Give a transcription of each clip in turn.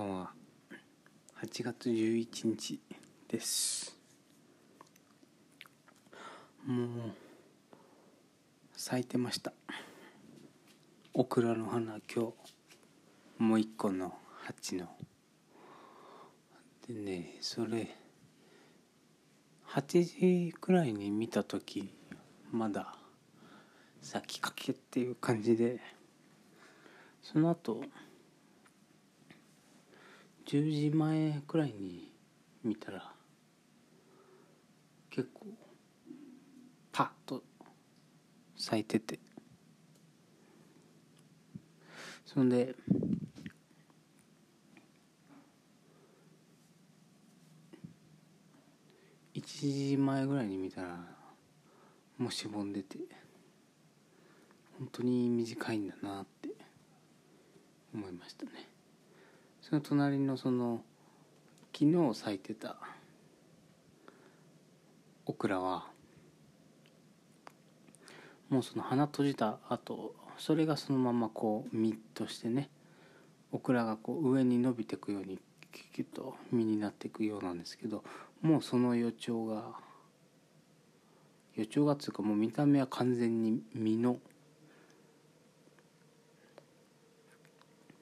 ばんは。8月11日です。もう咲いてました。オクラの花、今日もう一個の鉢の。でね、それ8時くらいに見たときまだ咲きかけっていう感じで、その後10時前くらいに見たら結構パッと咲いてて、そんで1時前ぐらいに見たらもうしぼんでて、本当に短いんだなって思いましたね。その隣のその昨日咲いてたオクラはもうその花閉じた後、それがそのままこう実としてね、オクラがこう上に伸びていくようにきっと実になっていくようなんですけど、もうその予兆がつうか、もう見た目は完全に実の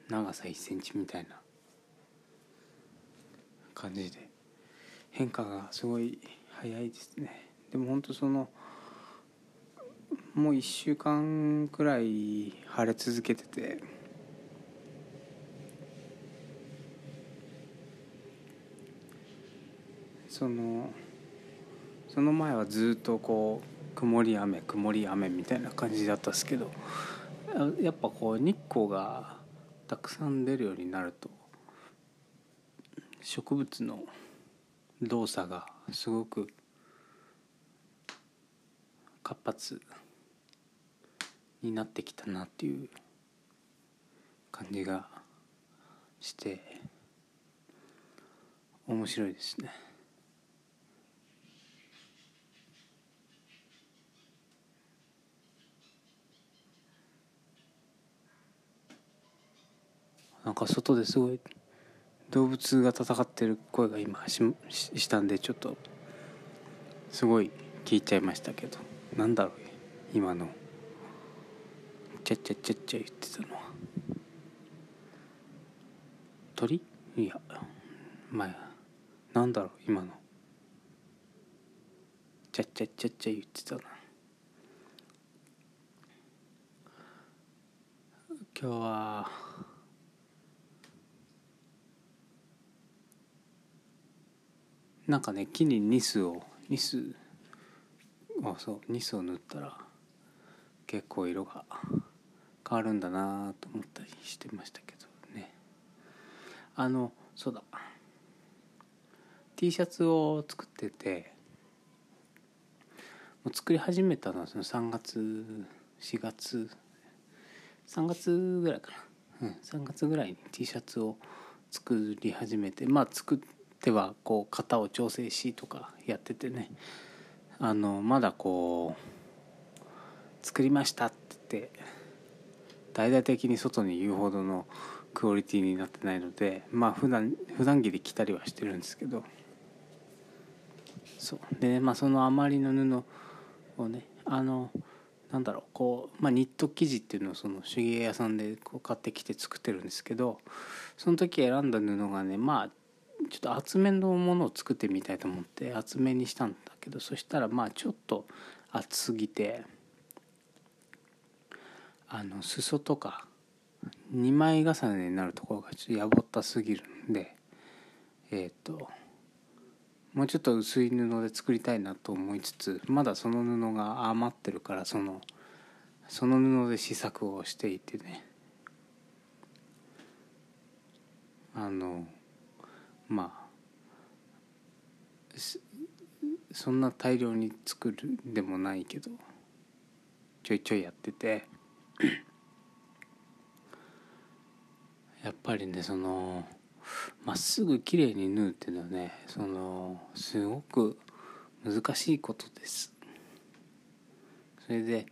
長さ1センチみたいな感じで変化がすごい早いですね。でも本当そのもう1週間くらい晴れ続けてて、その前はずっとこう曇り雨みたいな感じだったんですけど、やっぱこう日光がたくさん出るようになると植物の動作がすごく活発になってきたなっていう感じがして面白いですね。なんか外ですごい動物が戦ってる声が今 したんで、ちょっとすごい聞いちゃいましたけど、なんだろう今のちゃっちゃっちゃっちゃ言ってたのは鳥？いや、まあなんだろう今のちゃっちゃっちゃっちゃ言ってたな。今日はなんかね、木にニスを塗ったら結構色が変わるんだなと思ったりしてましたけどね。そうだ、 T シャツを作ってて、もう作り始めたのはその3月ぐらいかな、3月ぐらいに T シャツを作り始めて、まあ作ってではこう型を調整しとかやっててね、まだこう作りましたって言って大々的に外に言うほどのクオリティになってないので、まあ普段着で着たりはしてるんですけど、そうでね、まあその余りの布をね、なんだろうこう、まあ、ニット生地っていうのをその手芸屋さんでこう買ってきて作ってるんですけど、その時選んだ布がね、まあちょっと厚めのものを作ってみたいと思って厚めにしたんだけど、そしたらまあちょっと厚すぎて、裾とか2枚重ねになるところがちょっとやぼったすぎるんで、もうちょっと薄い布で作りたいなと思いつつ、まだその布が余ってるから、その布で試作をしていてね、まあそんな大量に作るでもないけどちょいちょいやってて、やっぱりね、そのまっすぐ綺麗に縫うっていうのはね、そのすごく難しいことです。それで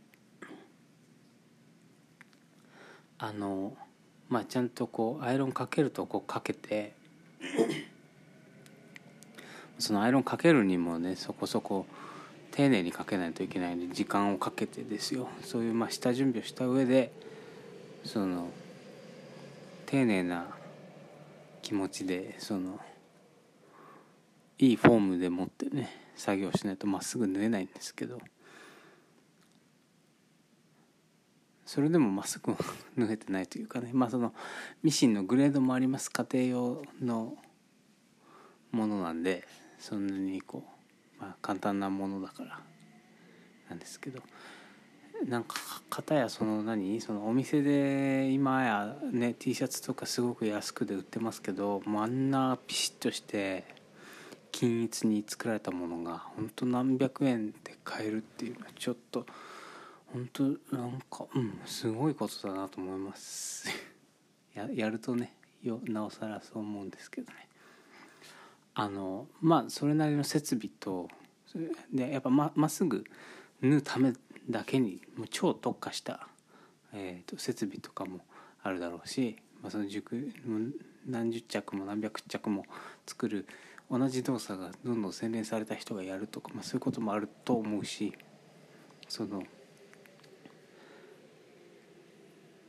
まあ、ちゃんとこうアイロンかけるとこうかけてそのアイロンかけるにもねそこそこ丁寧にかけないといけないので時間をかけてですよ、そういうまあ下準備をした上でその丁寧な気持ちでそのいいフォームで持ってね作業しないとまっすぐ縫えないんですけど、それでもまっすぐ縫えてないというかね、まあそのミシンのグレードもあります、家庭用のものなんでそんなにこう、まあ、簡単なものだからなんですけど、なんか片やそのお店で今やね T シャツとかすごく安くで売ってますけど、もうあんなピシッとして均一に作られたものが本当何百円で買えるっていうのはちょっと本当なんかすごいことだなと思いますやるとねなおさらそう思うんですけどね、まあそれなりの設備とでやっぱ まっすぐ縫うためだけにもう超特化した、設備とかもあるだろうし、まあ、その何十着も何百着も作る同じ動作がどんどん洗練された人がやるとか、まあ、そういうこともあると思うし、その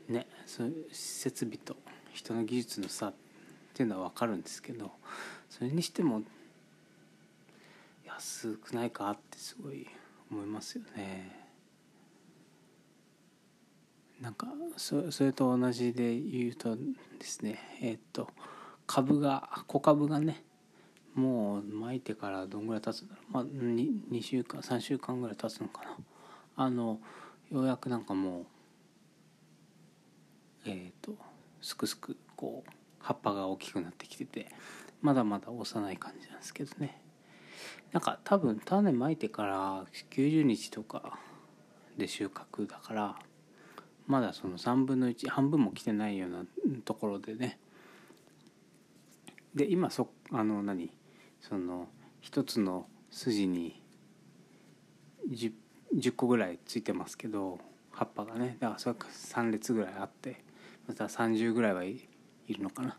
ねその設備と人の技術の差っていうのは分かるんですけど、それにしても安くないかってすごい思いますよね。なんか それと同じで言うとですね、小株がねもう巻いてからどんぐらい経つんだろう、まあ、2週間3週間ぐらい経つのかな、ようやくなんかもうすくすくこう葉っぱが大きくなってきてて、まだまだ幼い感じなんですけどね、なんか多分種まいてから90日とかで収穫だから、まだその3分の1半分も来てないようなところでね、で今その一つの筋に 10個ぐらいついてますけど葉っぱがね、だからそれが3列ぐらいあって、また30ぐらいはいるのかな。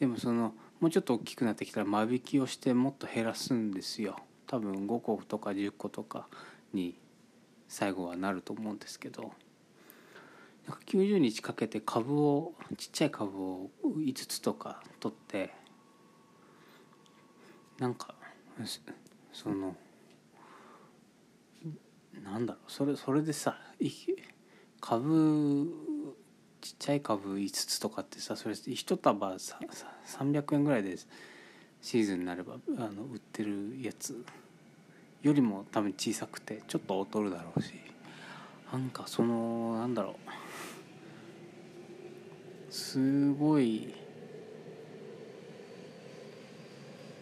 でもそのもうちょっと大きくなってきたら間引きをしてもっと減らすんですよ、多分5個とか10個とかに最後はなると思うんですけど、なんか90日かけてちっちゃい株を5つとか取って、なんかそのなんだろう、それでさちっちゃい株5つとかってさ、それ1束さ300円ぐらいでシーズンになれば売ってるやつよりも多分小さくてちょっと劣るだろうし、なんかそのなんだろう、すごい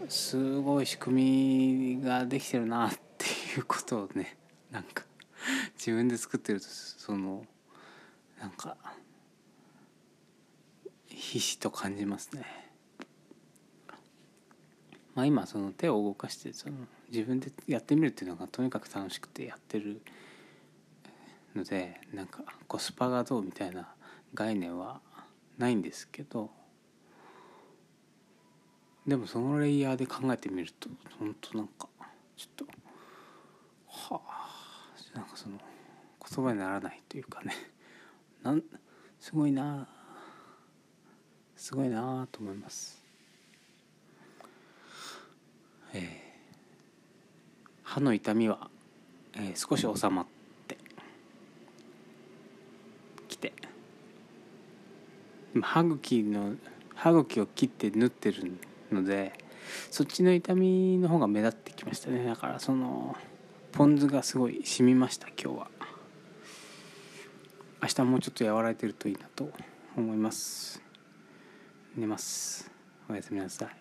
仕組みができてるなっていうことをね、なんか自分で作ってるとそのなんかひしと感じますね。まあ今その手を動かしてその自分でやってみるっていうのがとにかく楽しくてやってるので、なんかコスパがどうみたいな概念はないんですけど、でもそのレイヤーで考えてみると本当なんかちょっとなんかその言葉にならないというかね、すごいなと思います。歯の痛みは、少し収まってきて、歯茎を切って縫ってるので、そっちの痛みの方が目立ってきましたね。だからそのポン酢がすごい染みました今日は。明日もうちょっと和らいでるといいなと思います。寝ます。おやすみなさい。